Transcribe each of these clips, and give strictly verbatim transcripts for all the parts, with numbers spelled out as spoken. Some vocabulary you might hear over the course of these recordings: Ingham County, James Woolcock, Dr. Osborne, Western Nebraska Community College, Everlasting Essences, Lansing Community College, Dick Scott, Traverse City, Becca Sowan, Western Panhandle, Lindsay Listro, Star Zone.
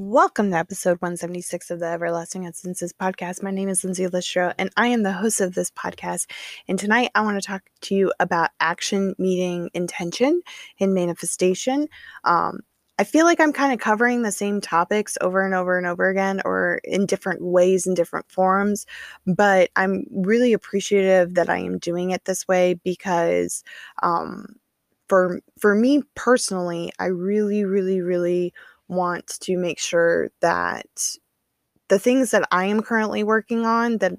Welcome to episode one seventy-six of the Everlasting Essences podcast. My name is Lindsay Listro, and I am the host of this podcast. And tonight I want to talk to you about action meeting intention and manifestation. Um, I feel like I'm kind of covering the same topics over and over and over again, or in different ways and different forms, but I'm really appreciative that I am doing it this way because um, for, for me personally, I really, really, really want to make sure that the things that I am currently working on, that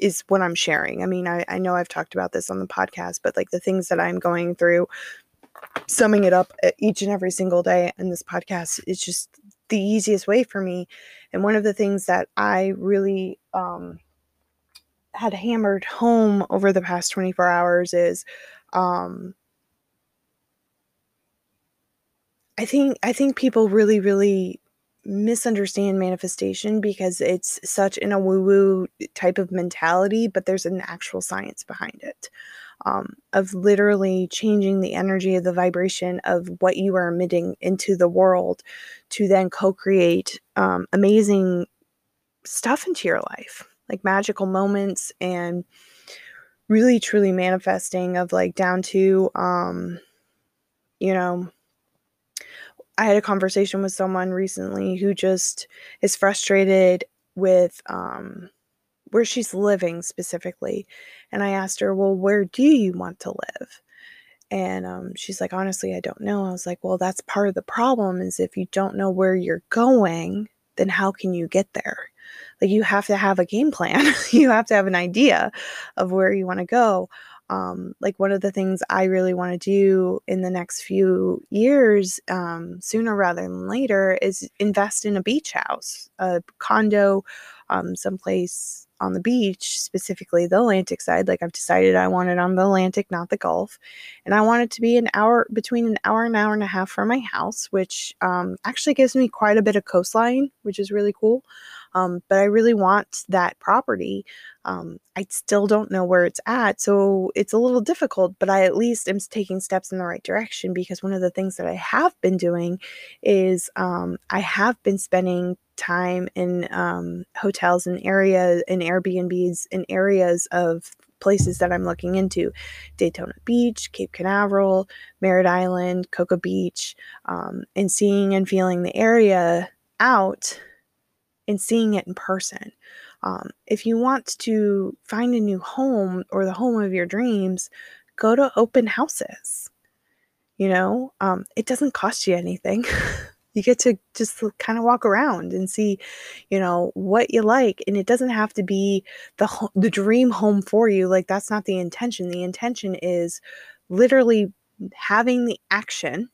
is what I'm sharing. I mean, I, I know I've talked about this on the podcast, but like the things that I'm going through, summing it up each and every single day in this podcast is just the easiest way for me. And one of the things that I really um, had hammered home over the past twenty-four hours is um, I think I think people really, really misunderstand manifestation because it's such in a woo-woo type of mentality, but there's an actual science behind it um, of literally changing the energy of the vibration of what you are emitting into the world to then co-create um, amazing stuff into your life, like magical moments and really, truly manifesting of like down to, um, you know, I had a conversation with someone recently who just is frustrated with um, where she's living specifically. And I asked her, well, where do you want to live? And um, she's like, honestly, I don't know. I was like, well, that's part of the problem is if you don't know where you're going, then how can you get there? Like you have to have a game plan. You have to have an idea of where you want to go. Um, like one of the things I really want to do in the next few years, um, sooner rather than later, is invest in a beach house, a condo, um, someplace on the beach, specifically the Atlantic side. Like I've decided I want it on the Atlantic, not the Gulf. And I want it to be an hour, between an hour and an hour and a half from my house, which, um, actually gives me quite a bit of coastline, which is really cool. Um, but I really want that property. Um, I still don't know where it's at, so it's a little difficult, but I at least am taking steps in the right direction because one of the things that I have been doing is um, I have been spending time in um, hotels and areas and Airbnbs in areas of places that I'm looking into: Daytona Beach, Cape Canaveral, Merritt Island, Cocoa Beach, um, and seeing and feeling the area out and seeing it in person. Um, if you want to find a new home or the home of your dreams, go to open houses. You know, um, it doesn't cost you anything. You get to just kind of walk around and see, you know, what you like. And it doesn't have to be the ho- the dream home for you. Like that's not the intention. The intention is literally having the action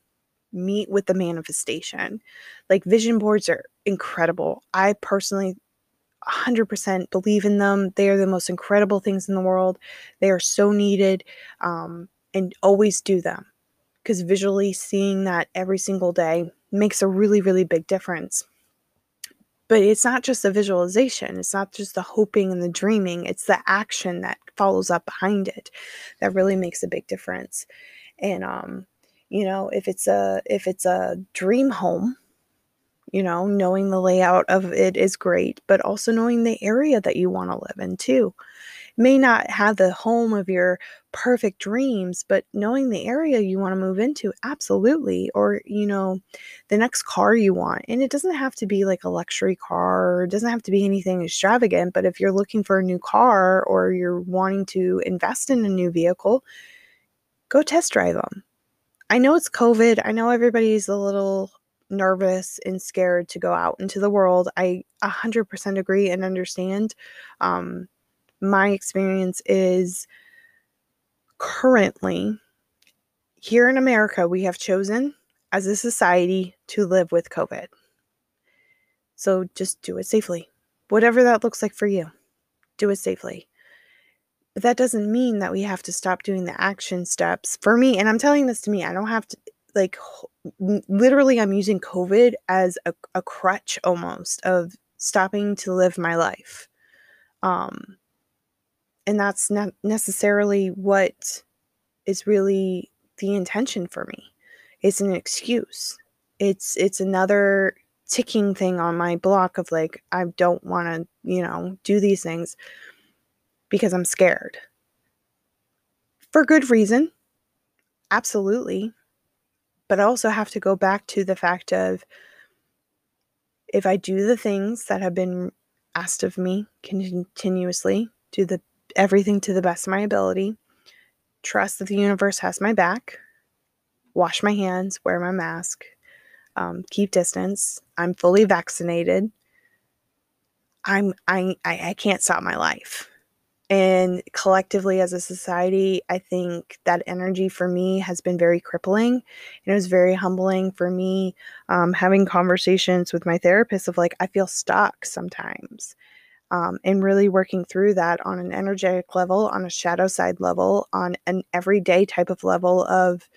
meet with the manifestation. Like vision boards are incredible. I personally one hundred percent believe in them. They are the most incredible things in the world. They are so needed, um, and always do them because visually seeing that every single day makes a really, really big difference. But it's not just the visualization. It's not just the hoping and the dreaming. It's the action that follows up behind it that really makes a big difference. And, um, you know, if it's a, if it's a dream home, you know, knowing the layout of it is great, but also knowing the area that you want to live in too. It may not have the home of your perfect dreams, but knowing the area you want to move into, absolutely. Or, you know, the next car you want. And it doesn't have to be like a luxury car, or it doesn't have to be anything extravagant, but if you're looking for a new car or you're wanting to invest in a new vehicle, go test drive them. I know it's COVID. I know everybody's a little nervous and scared to go out into the world. I one hundred percent agree and understand. Um, my experience is currently here in America, we have chosen as a society to live with COVID. So just do it safely. Whatever that looks like for you, do it safely. But that doesn't mean that we have to stop doing the action steps. For me, and I'm telling this to me, I don't have to, like, literally I'm using COVID as a, a crutch almost of stopping to live my life. Um, and that's not necessarily what is really the intention for me. It's an excuse. It's, it's another ticking thing on my block of like, I don't want to, you know, do these things because I'm scared. For good reason. Absolutely. But I also have to go back to the fact of, if I do the things that have been asked of me continuously, do the everything to the best of my ability, trust that the universe has my back, wash my hands, wear my mask, um, keep distance, I'm fully vaccinated, I'm I, I I can't stop my life. And collectively as a society, I think that energy for me has been very crippling. And it was very humbling for me, um, having conversations with my therapist of like, I feel stuck sometimes. Um, and really working through that on an energetic level, on a shadow side level, on an everyday type of level of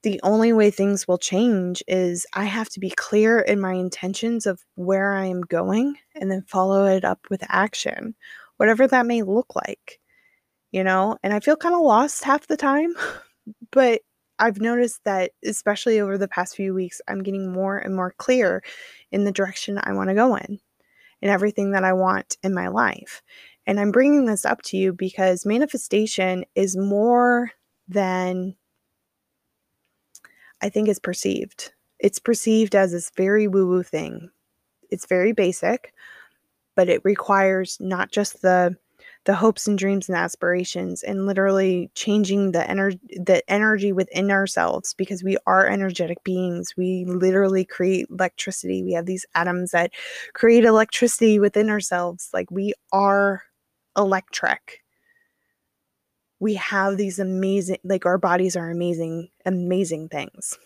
the only way things will change is I have to be clear in my intentions of where I am going and then follow it up with action. Whatever that may look like, you know, and I feel kind of lost half the time, but I've noticed that especially over the past few weeks, I'm getting more and more clear in the direction I want to go in and everything that I want in my life. And I'm bringing this up to you because manifestation is more than I think is perceived. It's perceived as this very woo-woo thing. It's very basic. But it requires not just the the hopes and dreams and aspirations and literally changing the, ener- the energy within ourselves, because we are energetic beings. We literally create electricity. We have these atoms that create electricity within ourselves. Like, we are electric. We have these amazing, like, our bodies are amazing, amazing things.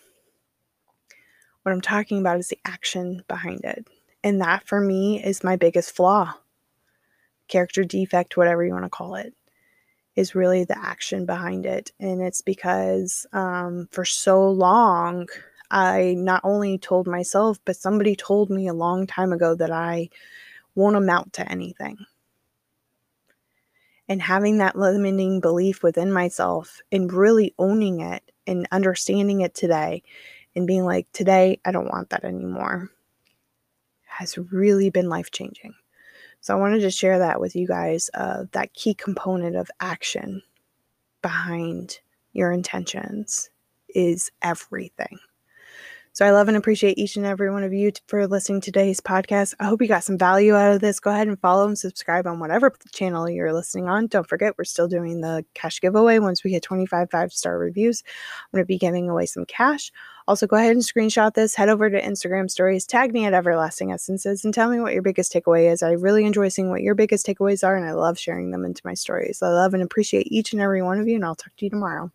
What I'm talking about is the action behind it. And that for me is my biggest flaw, character defect, whatever you want to call it, is really the action behind it. And it's because um, for so long, I not only told myself, but somebody told me a long time ago that I won't amount to anything. And having that limiting belief within myself and really owning it and understanding it today and being like, today, I don't want that anymore, has really been life-changing. So I wanted to share that with you guys, uh, that key component of action behind your intentions is everything. So I love and appreciate each and every one of you t- for listening to today's podcast. I hope you got some value out of this. Go ahead and follow and subscribe on whatever channel you're listening on. Don't forget, we're still doing the cash giveaway. Once we hit twenty-five five-star reviews, I'm going to be giving away some cash. Also, go ahead and screenshot this. Head over to Instagram stories. Tag me at Everlasting Essences and tell me what your biggest takeaway is. I really enjoy seeing what your biggest takeaways are, and I love sharing them into my stories. I love and appreciate each and every one of you, and I'll talk to you tomorrow.